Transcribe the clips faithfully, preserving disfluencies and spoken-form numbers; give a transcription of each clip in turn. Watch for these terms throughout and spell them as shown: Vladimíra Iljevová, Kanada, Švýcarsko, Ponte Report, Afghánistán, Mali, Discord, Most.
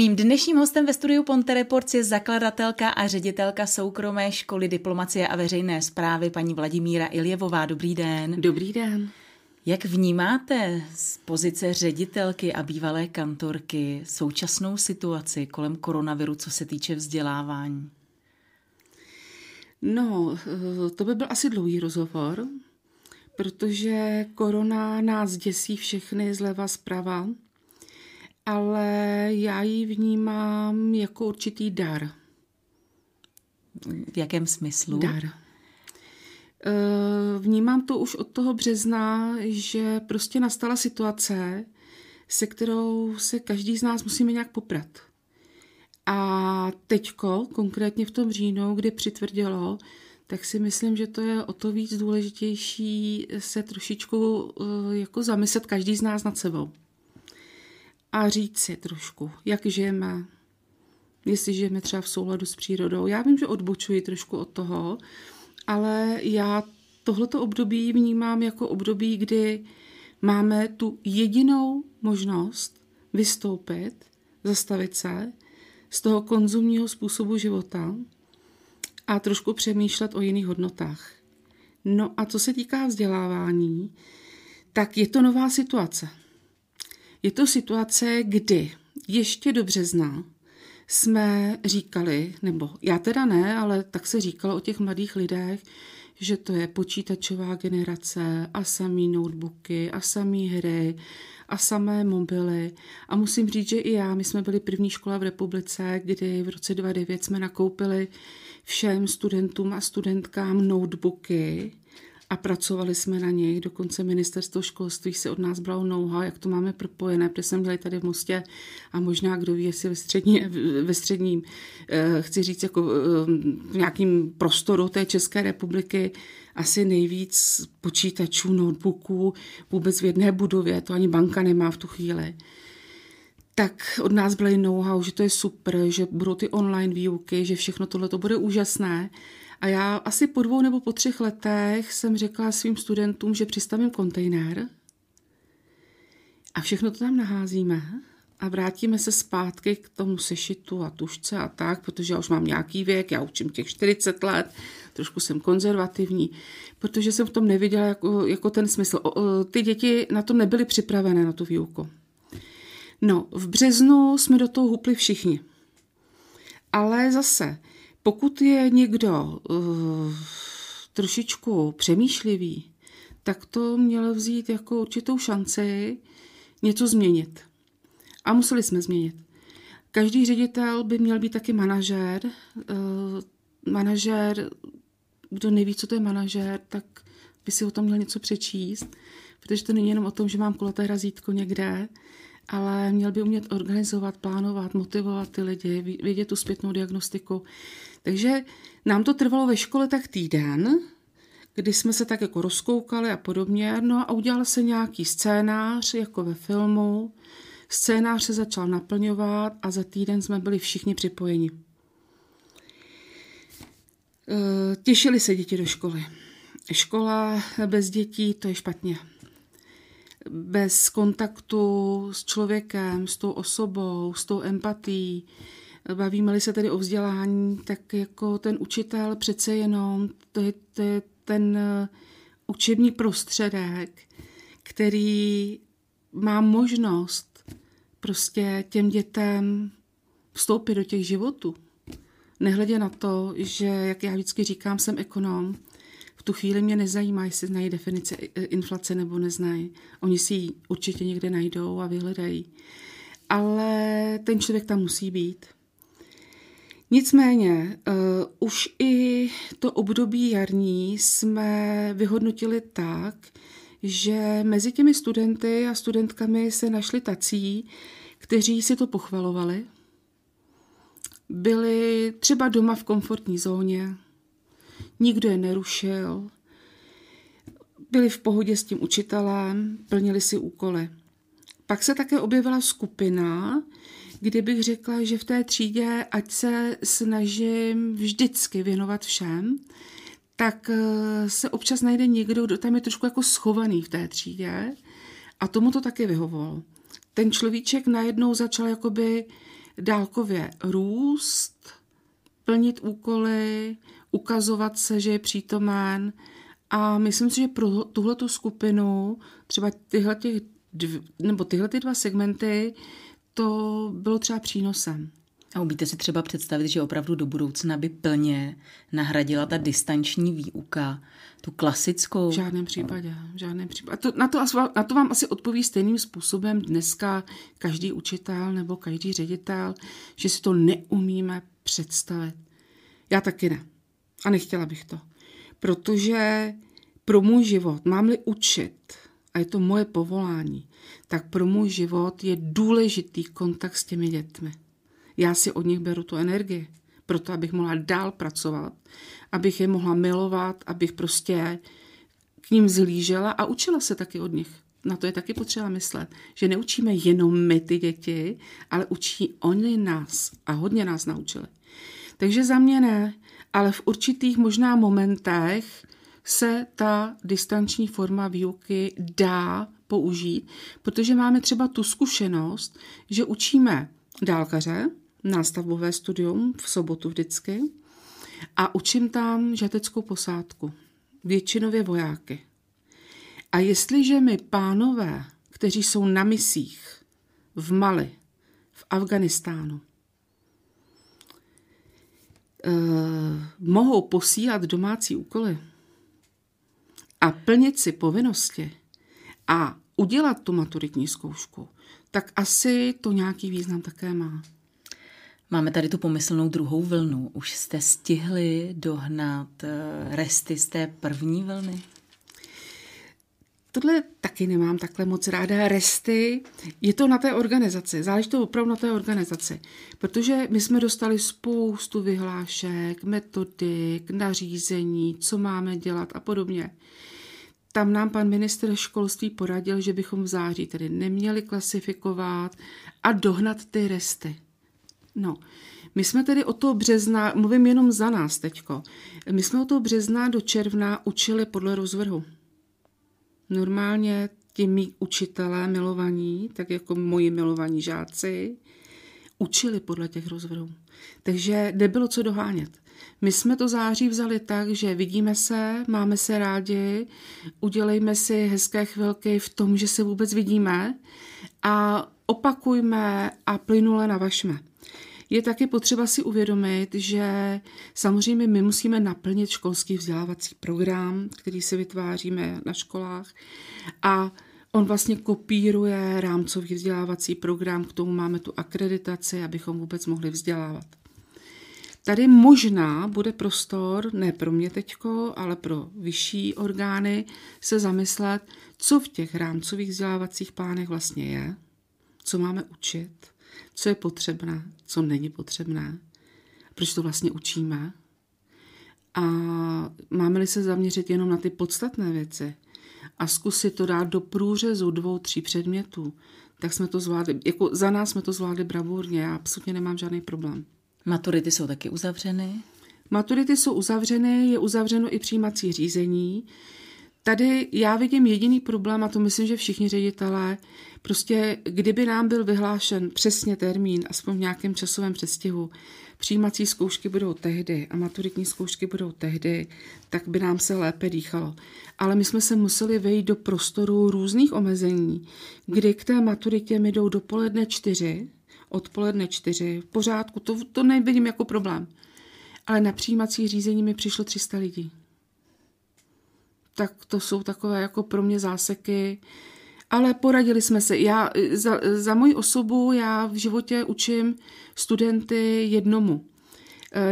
Mým dnešním hostem ve studiu Ponte Report je zakladatelka a ředitelka soukromé školy diplomacie a veřejné správy paní Vladimíra Iljevová. Dobrý den. Dobrý den. Jak vnímáte z pozice ředitelky a bývalé kantorky současnou situaci kolem koronaviru, co se týče vzdělávání? No, to by byl asi dlouhý rozhovor, protože korona nás děsí všechny zleva zprava, ale já ji vnímám jako určitý dar. V jakém smyslu? Dar. Vnímám to už od toho března, že prostě nastala situace, se kterou se každý z nás musíme nějak poprat. A teďko, konkrétně v tom říjnu, kdy přitvrdilo, tak si myslím, že to je o to víc důležitější se trošičku jako zamyslet každý z nás nad sebou. A říct si trošku, jak žijeme, jestli žijeme třeba v souladu s přírodou. Já vím, že odbočuji trošku od toho, ale já tohleto období vnímám jako období, kdy máme tu jedinou možnost vystoupit, zastavit se z toho konzumního způsobu života a trošku přemýšlet o jiných hodnotách. No a co se týká vzdělávání, tak je to nová situace. Je to situace, kdy ještě do března jsme říkali, nebo já teda ne, ale tak se říkalo o těch mladých lidech, že to je počítačová generace a samý notebooky a samý hry a samé mobily. A musím říct, že i já, my jsme byli první škola v republice, kdy v roce dva tisíce devět jsme nakoupili všem studentům a studentkám notebooky a pracovali jsme na nich. Dokonce ministerstvo školství se od nás bralo know-how, jak to máme propojené, protože jsem dělali tady v Mostě a možná, kdo ví, jestli ve, střední, ve středním, eh, chci říct, jako eh, v nějakým prostoru té České republiky, asi nejvíc počítačů, notebooků vůbec v jedné budově, to ani banka nemá v tu chvíli. Tak od nás byly know-how, že to je super, že budou ty online výuky, že všechno tohle to bude úžasné. A já asi po dvou nebo po třech letech jsem řekla svým studentům, že přistavím kontejner a všechno to tam naházíme a vrátíme se zpátky k tomu sešitu a tušce a tak, protože já už mám nějaký věk, já učím těch čtyřicet let, trošku jsem konzervativní, protože jsem v tom neviděla jako, jako ten smysl. O, o, ty děti na to nebyly připravené, na tu výuku. No, v březnu jsme do toho hupli všichni. Ale zase, pokud je někdo uh, trošičku přemýšlivý, tak to mělo vzít jako určitou šanci něco změnit. A museli jsme změnit. Každý ředitel by měl být taky manažér. Uh, manažér, kdo neví, co to je manažér, tak by si o tom měl něco přečíst, protože to není jenom o tom, že mám kulaté razítko někde, ale měl by umět organizovat, plánovat, motivovat ty lidi, vědět tu zpětnou diagnostiku. Takže nám to trvalo ve škole tak týden, kdy jsme se tak jako rozkoukali a podobně, no a udělal se nějaký scénář, jako ve filmu. Scénář se začal naplňovat a za týden jsme byli všichni připojeni. Těšili se děti do školy. Škola bez dětí, to je špatně. Bez kontaktu s člověkem, s tou osobou, s tou empatií. Bavíme-li se tedy o vzdělání, tak jako ten učitel přece jenom, to je, to je ten učební prostředek, který má možnost prostě těm dětem vstoupit do těch životů. Nehledě na to, že, jak já vždycky říkám, jsem ekonom, v tu chvíli mě nezajímá, jestli znají definice inflace nebo neznají. Oni si ji určitě někde najdou a vyhledají. Ale ten člověk tam musí být. Nicméně, uh, už i to období jarní jsme vyhodnotili tak, že mezi těmi studenty a studentkami se našli tací, kteří si to pochvalovali. Byli třeba doma v komfortní zóně, nikdo je nerušil, byli v pohodě s tím učitelem, plnili si úkoly. Pak se také objevila skupina, kde bych řekla, že v té třídě, ať se snažím vždycky věnovat všem, tak se občas najde někdo, kdo tam je trošku jako schovaný v té třídě a tomu to taky vyhovovalo. Ten človíček najednou začal jakoby dálkově růst, plnit úkoly, ukazovat se, že je přítomen. A myslím si, že pro tuhletu skupinu, třeba tyhle, těch dv, nebo tyhle ty dva segmenty, to bylo třeba přínosem. A umíte si třeba představit, že opravdu do budoucna by plně nahradila ta distanční výuka, tu klasickou? V žádném případě. V žádném případě. A to, na, to, na to vám asi odpoví stejným způsobem dneska každý učitel nebo každý ředitel, že si to neumíme představit. Já taky ne. A nechtěla bych to. Protože pro můj život, mám-li učit, a je to moje povolání, tak pro můj život je důležitý kontakt s těmi dětmi. Já si od nich beru tu energii, proto abych mohla dál pracovat, abych je mohla milovat, abych prostě k ním zhlížela a učila se taky od nich. Na to je taky potřeba myslet, že neučíme jenom my ty děti, ale učí oni nás a hodně nás naučili. Takže za mě ne, ale v určitých možná momentech se ta distanční forma výuky dá použít, protože máme třeba tu zkušenost, že učíme dálkaře, nástavbové studium v sobotu vždycky a učím tam žateckou posádku, většinově vojáky. A jestliže mi pánové, kteří jsou na misích v Mali, v Afghánistánu, eh, mohou posílat domácí úkoly a plnit si povinnosti a udělat tu maturitní zkoušku, tak asi to nějaký význam také má. Máme tady tu pomyslnou druhou vlnu. Už jste stihli dohnat resty z té první vlny? Tohle taky nemám takhle moc ráda. Resty, je to na té organizaci. Záleží to opravdu na té organizaci. Protože my jsme dostali spoustu vyhlášek, metodik, nařízení, co máme dělat a podobně. Tam nám pan ministr školství poradil, že bychom v září tedy neměli klasifikovat a dohnat ty resty. No, my jsme tedy od toho března, mluvím jenom za nás teďko, my jsme od toho března do června učili podle rozvrhu. Normálně ti mí učitelé milovaní, tak jako moji milovaní žáci, učili podle těch rozvrhů. Takže nebylo co dohánět. My jsme to září vzali tak, že vidíme se, máme se rádi, udělejme si hezké chvilky v tom, že se vůbec vidíme a opakujme a plynule navažme. Je taky potřeba si uvědomit, že samozřejmě my musíme naplnit školský vzdělávací program, který si vytváříme na školách a on vlastně kopíruje rámcový vzdělávací program, k tomu máme tu akreditaci, abychom vůbec mohli vzdělávat. Tady možná bude prostor, ne pro mě teďko, ale pro vyšší orgány, se zamyslet, co v těch rámcových vzdělávacích plánech vlastně je, co máme učit, co je potřebné, co není potřebné, proč to vlastně učíme a máme-li se zaměřit jenom na ty podstatné věci a zkusit to dát do průřezu dvou, tří předmětů, tak jsme to zvládli, jako za nás jsme to zvládli bravurně, já absolutně nemám žádný problém. Maturity jsou taky uzavřeny? Maturity jsou uzavřeny, je uzavřeno i přijímací řízení. Tady já vidím jediný problém, a to myslím, že všichni ředitelé, prostě kdyby nám byl vyhlášen přesně termín, aspoň v nějakém časovém předstihu, přijímací zkoušky budou tehdy a maturitní zkoušky budou tehdy, tak by nám se lépe dýchalo. Ale my jsme se museli vejít do prostoru různých omezení, kdy k té maturitě mi jdou dopoledne čtyři, odpoledne čtyři, v pořádku, to, to nevidím jako problém. Ale na přijímací řízení mi přišlo tři sta lidí. Tak to jsou takové jako pro mě záseky, ale poradili jsme se. Já, za, za moji osobu já v životě učím studenty jednomu.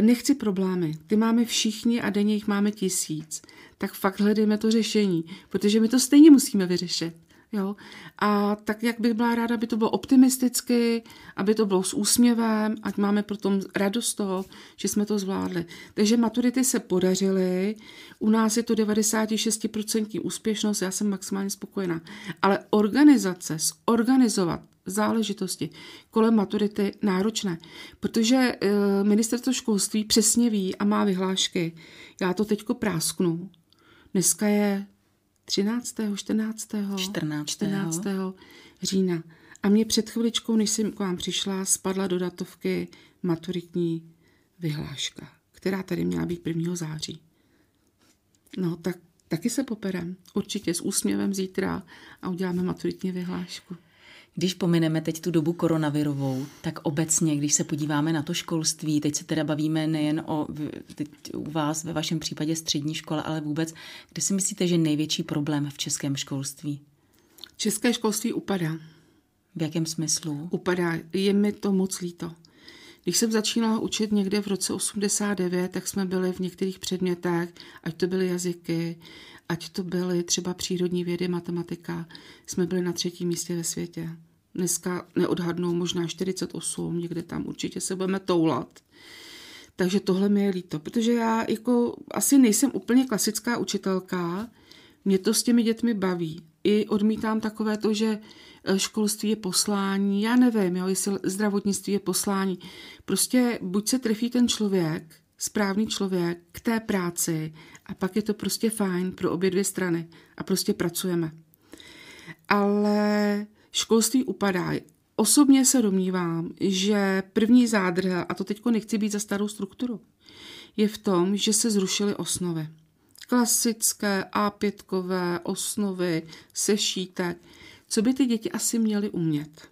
Nechci problémy, ty máme všichni a denně jich máme tisíc. Tak fakt hledejme to řešení, protože my to stejně musíme vyřešit. Jo? A tak, jak bych byla ráda, aby to bylo optimisticky, aby to bylo s úsměvem, ať máme potom radost toho, že jsme to zvládli. Takže maturity se podařily, u nás je to devadesát šest procent úspěšnost, já jsem maximálně spokojená. Ale organizace, zorganizovat záležitosti kolem maturity náročné, protože ministerstvo školství přesně ví a má vyhlášky. Já to teďko prásknu. Dneska je třináctého čtrnáctého čtrnáctého října. A mě před chviličkou, než jsem k vám přišla, spadla do datovky maturitní vyhláška, která tady měla být prvního září. No, tak taky se poperem. Určitě s úsměvem zítra a uděláme maturitní vyhlášku. Když pomineme teď tu dobu koronavirovou, tak obecně, když se podíváme na to školství, teď se teda bavíme nejen o teď u vás, ve vašem případě střední škola, ale vůbec, kde si myslíte, že je největší problém v českém školství? České školství upadá. V jakém smyslu? Upadá. Je mi to moc líto. Když jsem začínala učit někde v roce osmdesát devět, tak jsme byli v některých předmětech, ať to byly jazyky, ať to byly třeba přírodní vědy, matematika, jsme byli na třetím místě ve světě. Dneska neodhadnou možná čtyřicet osm, někde tam určitě se budeme toulat. Takže tohle mi je líto, protože já jako asi nejsem úplně klasická učitelka, mě to s těmi dětmi baví. I odmítám takové to, že školství je poslání, já nevím, jo, jestli zdravotnictví je poslání. Prostě buď se trefí ten člověk, správný člověk k té práci a pak je to prostě fajn pro obě dvě strany a prostě pracujeme. Ale školství upadá. Osobně se domnívám, že první zádrhel, a to teďko nechci být za starou strukturu, je v tom, že se zrušily osnovy. Klasické á pětkové osnovy, sešítek, co by ty děti asi měly umět.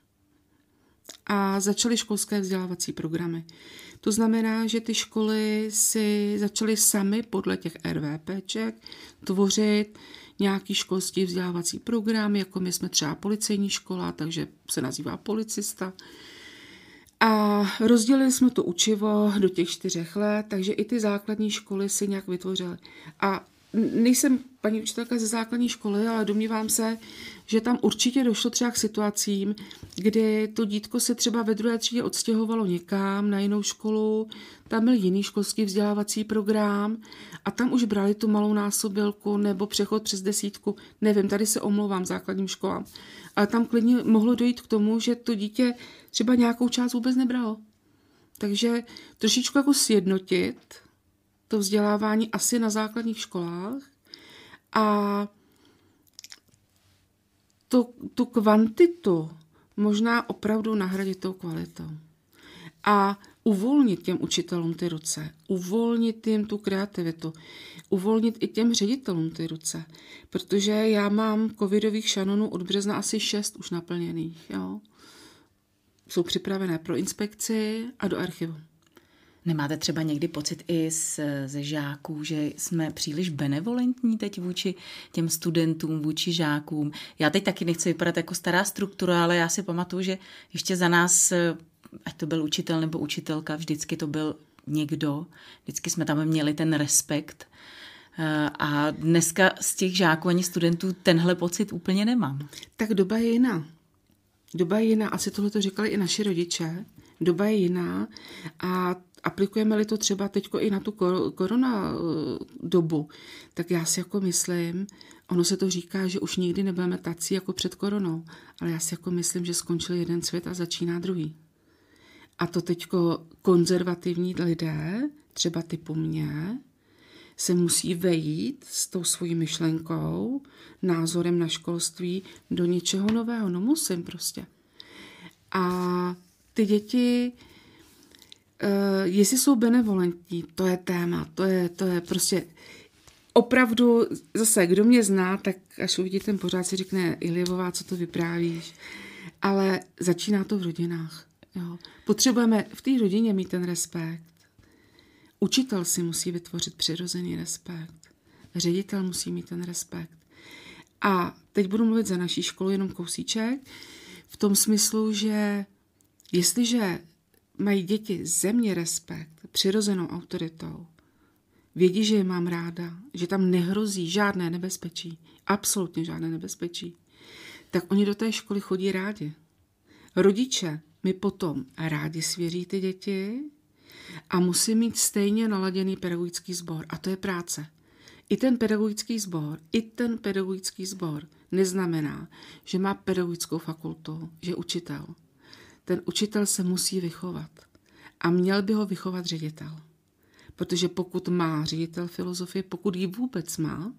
A začaly školské vzdělávací programy. To znamená, že ty školy si začaly sami podle těch RVPček tvořit nějaký školský vzdělávací program, jako my jsme třeba policejní škola, takže se nazývá policista. A rozdělili jsme to učivo do těch čtyřech let, takže i ty základní školy si nějak vytvořily. A nejsem paní učitelka ze základní školy, ale domnívám se, že tam určitě došlo třeba k situacím, kdy to dítko se třeba ve druhé třídě odstěhovalo někam na jinou školu, tam byl jiný školský vzdělávací program a tam už brali tu malou násobilku nebo přechod přes desítku, nevím, tady se omlouvám základním školám, ale tam klidně mohlo dojít k tomu, že to dítě třeba nějakou část vůbec nebralo. Takže trošičku jako sjednotit to vzdělávání asi na základních školách a to, tu kvantitu možná opravdu nahradit tou kvalitou. A uvolnit těm učitelům ty ruce, uvolnit jim tu kreativitu, uvolnit i těm ředitelům ty ruce, protože já mám covidových šanonů od března asi šest už naplněných. Jo? Jsou připravené pro inspekci a do archivu. Nemáte třeba někdy pocit i z, ze žáků, že jsme příliš benevolentní teď vůči těm studentům, vůči žákům? Já teď taky nechci vypadat jako stará struktura, ale já si pamatuju, že ještě za nás, ať to byl učitel nebo učitelka, vždycky to byl někdo, vždycky jsme tam měli ten respekt a dneska z těch žáků ani studentů tenhle pocit úplně nemám. Tak doba je jiná. Doba je jiná, asi tohle to říkali i naši rodiče. Doba je jiná a aplikujeme-li to třeba teďko i na tu korona dobu, tak já si jako myslím, ono se to říká, že už nikdy nebudeme tací jako před koronou, ale já si jako myslím, že skončil jeden svět a začíná druhý. A to teďko konzervativní lidé, třeba typu mě, se musí vejít s tou svojí myšlenkou, názorem na školství do něčeho nového. No musím prostě. A ty děti, uh, jestli jsou benevolentní, to je téma, to je, to je prostě opravdu, zase, kdo mě zná, tak až uvidí ten pořád, si řekne, Iljevová, co to vyprávíš, ale začíná to v rodinách. Jo. Potřebujeme v té rodině mít ten respekt. Učitel si musí vytvořit přirozený respekt. Ředitel musí mít ten respekt. A teď budu mluvit za naší školu jenom kousíček, v tom smyslu, že jestliže mají děti ze mě respekt, přirozenou autoritou, vědí, že je mám ráda, že tam nehrozí žádné nebezpečí, absolutně žádné nebezpečí, tak oni do té školy chodí rádi. Rodiče mi potom rádi svěří ty děti a musí mít stejně naladěný pedagogický sbor. A to je práce. I ten pedagogický sbor, i ten pedagogický sbor neznamená, že má pedagogickou fakultu, že je učitel. Ten učitel se musí vychovat a měl by ho vychovat ředitel. Protože pokud má ředitel filozofie, pokud ji vůbec má,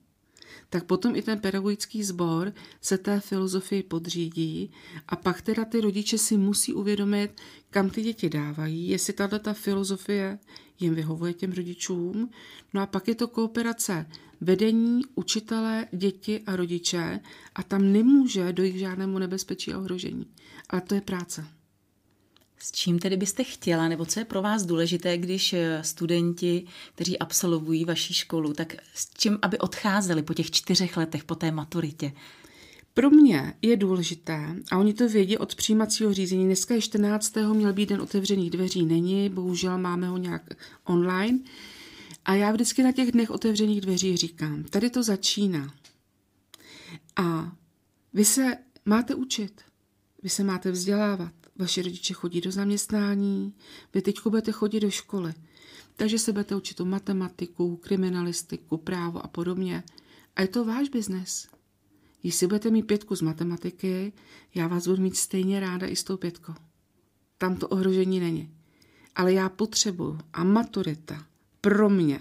tak potom i ten pedagogický sbor se té filozofii podřídí a pak teda ty rodiče si musí uvědomit, kam ty děti dávají, jestli tato ta filozofie jim vyhovuje těm rodičům. No a pak je to kooperace vedení, učitele, děti a rodiče a tam nemůže dojít k žádnému nebezpečí a ohrožení. Ale to je práce. S čím tedy byste chtěla, nebo co je pro vás důležité, když studenti, kteří absolvují vaši školu, tak s čím, aby odcházeli po těch čtyřech letech, po té maturitě? Pro mě je důležité, a oni to vědí od přijímacího řízení, dneska je čtrnáctého měl být den otevřených dveří, není, bohužel máme ho nějak online, a já vždycky na těch dnech otevřených dveří říkám, tady to začíná. A vy se máte učit, vy se máte vzdělávat. Vaši rodiče chodí do zaměstnání, vy teď budete chodit do školy. Takže se budete učit o matematiku, kriminalistiku, právo a podobně. A je to váš biznes. Jestli budete mít pětku z matematiky, já vás budu mít stejně ráda i s tou pětkou. Tam to ohrožení není. Ale já potřebuju a maturita pro mě,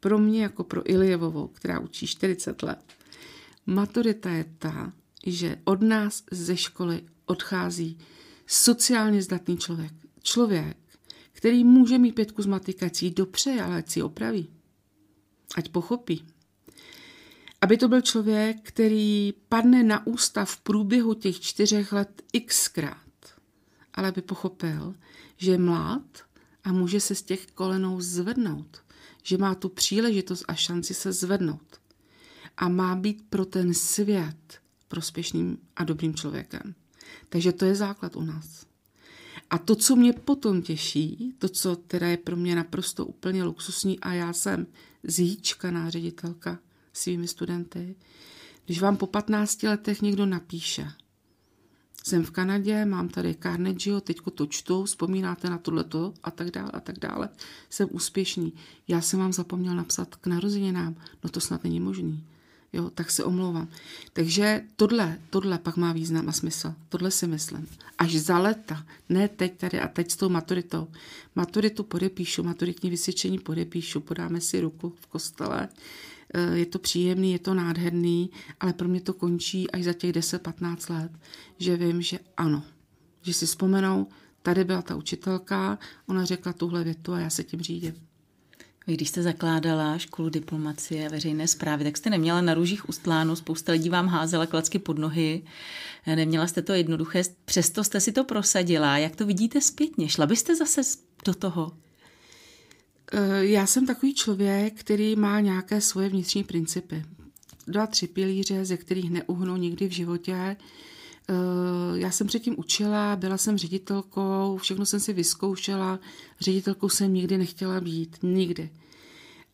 pro mě jako pro Iljevovou, která učí čtyřicet let, maturita je ta, že od nás ze školy odchází sociálně zdatný člověk. Člověk, který může mít pětku z matikací dobře, ale ať si opraví. Ať pochopí. Aby to byl člověk, který padne na ústa v průběhu těch čtyřech let xkrát, ale aby pochopil, že je mlád a může se z těch kolenou zvednout. Že má tu příležitost a šanci se zvednout. A má být pro ten svět prospěšným a dobrým člověkem. Takže to je základ u nás. A to, co mě potom těší, to, co teda je pro mě naprosto úplně luxusní, a já jsem zjíčkaná ředitelka svými studenty, když vám po patnácti letech někdo napíše, jsem v Kanadě, mám tady Carnegie, teďko to čtu, vzpomínáte na tohleto a tak dále a tak dále, jsem úspěšný. Já jsem vám zapomněl napsat k narozeninám, no to snad není možný. Jo, tak se omlouvám. Takže tohle, tohle pak má význam a smysl. Tohle si myslím. Až za léta, ne teď tady a teď s tou maturitou. Maturitu podepíšu, maturitní vysvědčení podepíšu, podáme si ruku v kostele. Je to příjemný, je to nádherný, ale pro mě to končí až za těch deset patnáct let, že vím, že ano. Že si vzpomenou, tady byla ta učitelka, ona řekla tuhle větu a já se tím řídím. Když jste zakládala školu diplomacie a veřejné správy, tak jste neměla na růžích ustlánu, spousta lidí vám házela klacky pod nohy, neměla jste to jednoduché, přesto jste si to prosadila. Jak to vidíte zpětně? Šla byste zase do toho? Já jsem takový člověk, který má nějaké svoje vnitřní principy. Dva, tři pilíře, ze kterých neuhnou nikdy v životě. Já jsem předtím učila, byla jsem ředitelkou, všechno jsem si vyzkoušela, ředitelkou jsem nikdy nechtěla být, nikdy.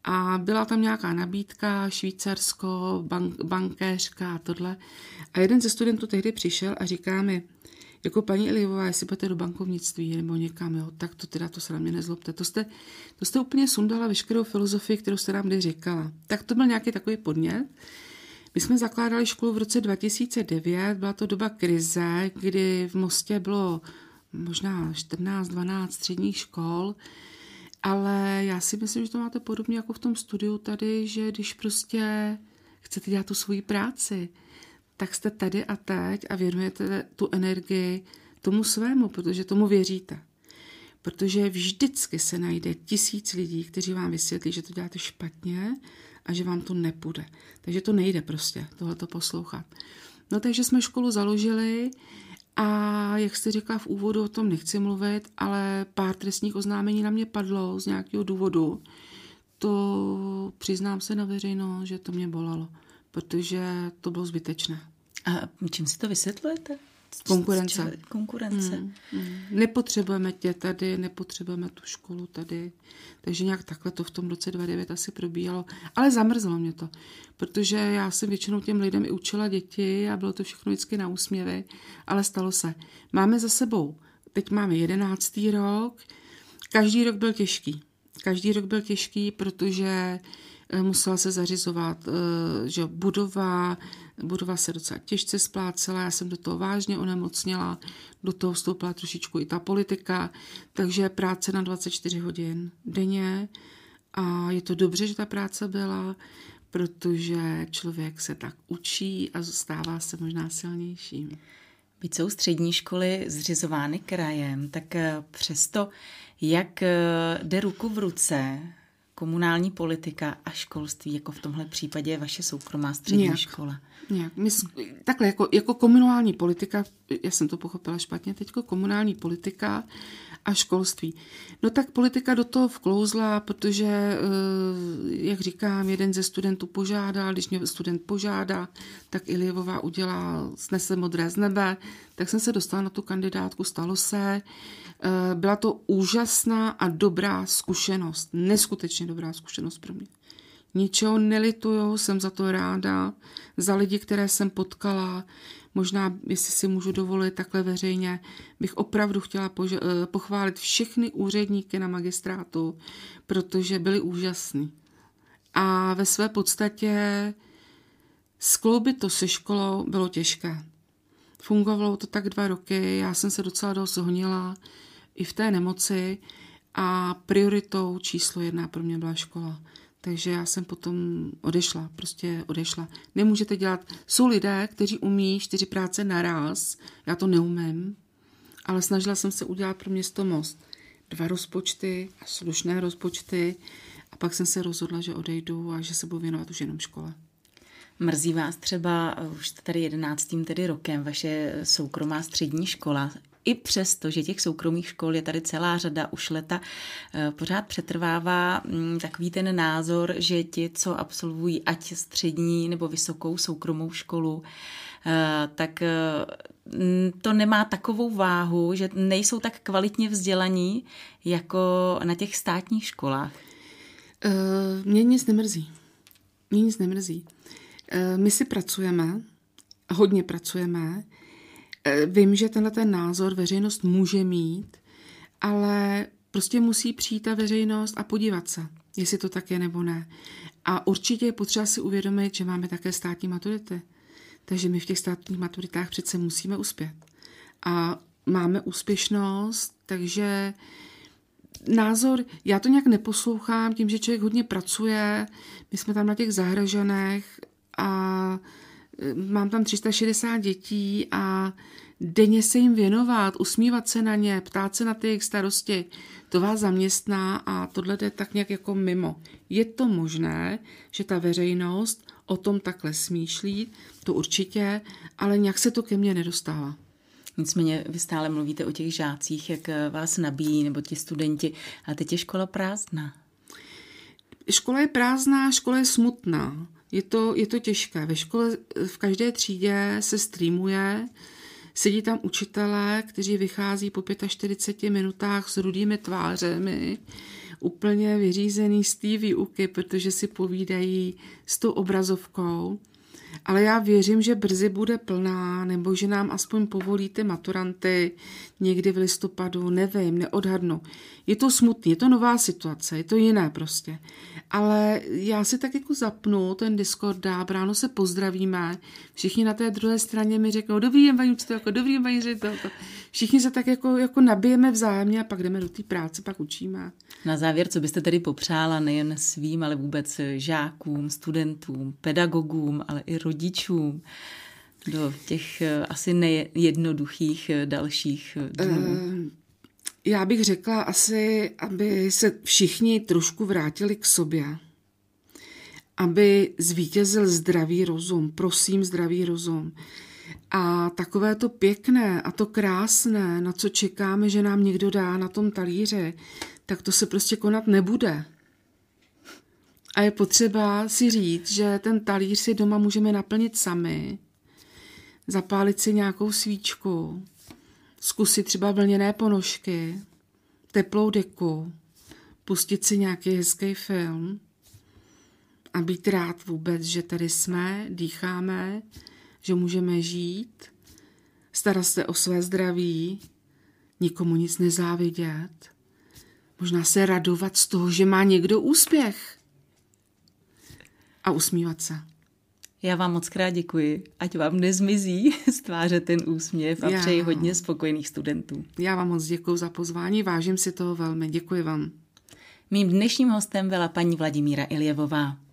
A byla tam nějaká nabídka, Švýcarsko, bank, bankéřka a tohle. A jeden ze studentů tehdy přišel a říká mi, jako paní Iljevová, jestli budete do bankovnictví nebo někam, jo, tak to teda to se na mě nezlobte. To jste, to jste úplně sundala veškerou filozofii, kterou jste nám kdy říkala. Tak to byl nějaký takový podnět. My jsme zakládali školu v roce dva tisíce devět, byla to doba krize, kdy v Mostě bylo možná čtrnáct dvanáct středních škol, ale já si myslím, že to máte podobně jako v tom studiu tady, že když prostě chcete dělat tu svoji práci, tak jste tady a teď a věnujete tu energii tomu svému, protože tomu věříte. Protože vždycky se najde tisíc lidí, kteří vám vysvětlí, že to děláte špatně a že vám to nepůjde. Takže to nejde prostě, tohleto poslouchat. No takže jsme školu založili a jak jste říkala v úvodu, o tom nechci mluvit, ale pár trestních oznámení na mě padlo z nějakého důvodu. To přiznám se na veřejno, že to mě bolalo, protože to bylo zbytečné. A čím si to vysvětlujete? Konkurence. Konkurence. Hmm, hmm. Nepotřebujeme tě tady, nepotřebujeme tu školu tady. Takže nějak takhle to v tom roce dvacet devět asi probíhalo. Ale zamrzlo mě to, protože já jsem většinou těm lidem i učila děti a bylo to všechno vždycky na úsměvy, ale stalo se. Máme za sebou, teď máme jedenáctý rok, každý rok byl těžký. Každý rok byl těžký, protože musela se zařizovat, že budova, budova se docela těžce splácela, já jsem do toho vážně onemocněla, do toho vstoupila trošičku i ta politika, takže práce na dvacet čtyři hodin denně a je to dobře, že ta práce byla, protože člověk se tak učí a stává se možná silnějším. Byť jsou střední školy zřizovány krajem, tak přesto, jak jde ruku v ruce komunální politika a školství, jako v tomhle případě je vaše soukromá střední nějak, škola? Nějak. My, takhle, jako, jako komunální politika, já jsem to pochopila špatně teďko, komunální politika a školství. No tak politika do toho vklouzla, protože, jak říkám, jeden ze studentů požádal, když mě student požádá, tak Iljevová udělá, snese modré z nebe, tak jsem se dostala na tu kandidátku, stalo se. Byla to úžasná a dobrá zkušenost, neskutečně dobrá zkušenost pro mě. Ničeho nelituju, jsem za to ráda, za lidi, které jsem potkala, možná, jestli si můžu dovolit takhle veřejně, bych opravdu chtěla pož- pochválit všechny úředníky na magistrátu, protože byli úžasní. A ve své podstatě skloubit to se školou bylo těžké. Fungovalo to tak dva roky, já jsem se docela dost honila i v té nemoci a prioritou číslo jedna pro mě byla škola. Takže já jsem potom odešla, prostě odešla. Nemůžete dělat, jsou lidé, kteří umí čtyři práce naraz, já to neumím, ale snažila jsem se udělat pro město Most dva rozpočty a slušné rozpočty a pak jsem se rozhodla, že odejdu a že se budu věnovat už jenom škole. Mrzí vás třeba už tady jedenáctým tedy rokem vaše soukromá střední škola, i přesto, že těch soukromých škol je tady celá řada už leta, pořád přetrvává takový ten názor, že ti, co absolvují ať střední nebo vysokou soukromou školu, tak to nemá takovou váhu, že nejsou tak kvalitně vzdělaní jako na těch státních školách. Mě nic nemrzí. Mě nic nemrzí. My si pracujeme, hodně pracujeme. Vím, že tenhle ten názor veřejnost může mít, ale prostě musí přijít ta veřejnost a podívat se, jestli to tak je nebo ne. A určitě je potřeba si uvědomit, že máme také státní maturity. Takže my v těch státních maturitách přece musíme uspět. A máme úspěšnost, takže názor, já to nějak neposlouchám, tím, že člověk hodně pracuje, my jsme tam na těch Zahraženech a mám tam tři sta šedesát dětí a denně se jim věnovat, usmívat se na ně, ptát se na ty jejich starosti, to vás zaměstná a tohle jde tak nějak jako mimo. Je to možné, že ta veřejnost o tom takhle smýšlí, to určitě, ale nějak se to ke mně nedostává. Nicméně vy stále mluvíte o těch žácích, jak vás nabíjí, nebo ti studenti, ale teď je škola prázdná. Škola je prázdná, škola je smutná. Je to, je to těžké. Ve škole v každé třídě se streamuje, sedí tam učitelé, kteří vychází po čtyřiceti pěti minutách s rudými tvářemi, úplně vyřízený z té výuky, protože si povídají s tou obrazovkou. Ale já věřím, že brzy bude plná, nebo že nám aspoň povolí ty maturanty někdy v listopadu, nevím, neodhadnu. Je to smutný, je to nová situace, je to jiné prostě. Ale já si tak jako zapnu ten Discord, dá, ráno se pozdravíme, všichni na té druhé straně mi řeknou, dobrý den, paní učitelko, dobrý den, paní ředitelko. Všichni se tak jako, jako nabijeme vzájemně a pak jdeme do té práce, pak učíme. Na závěr, co byste tedy popřála nejen svým, ale vůbec žákům, studentům, pedagogům, ale i rodičům do těch asi nejednoduchých dalších dnů? Já bych řekla asi, aby se všichni trošku vrátili k sobě. Aby zvítězil zdravý rozum, prosím zdravý rozum. A takové to pěkné a to krásné, na co čekáme, že nám někdo dá na tom talíře, tak to se prostě konat nebude. A je potřeba si říct, že ten talíř si doma můžeme naplnit sami, zapálit si nějakou svíčku, zkusit třeba vlněné ponožky, teplou deku, pustit si nějaký hezký film a být rád vůbec, že tady jsme, dýcháme, že můžeme žít, starat se o své zdraví, nikomu nic nezávidět, možná se radovat z toho, že má někdo úspěch. A usmívat se. Já vám moc krát děkuji. Ať vám nezmizí z tváře ten úsměv a Já. přeji hodně spokojených studentů. Já vám moc děkuji za pozvání, vážím si toho velmi. Děkuji vám. Mým dnešním hostem byla paní Vladimíra Iljevová.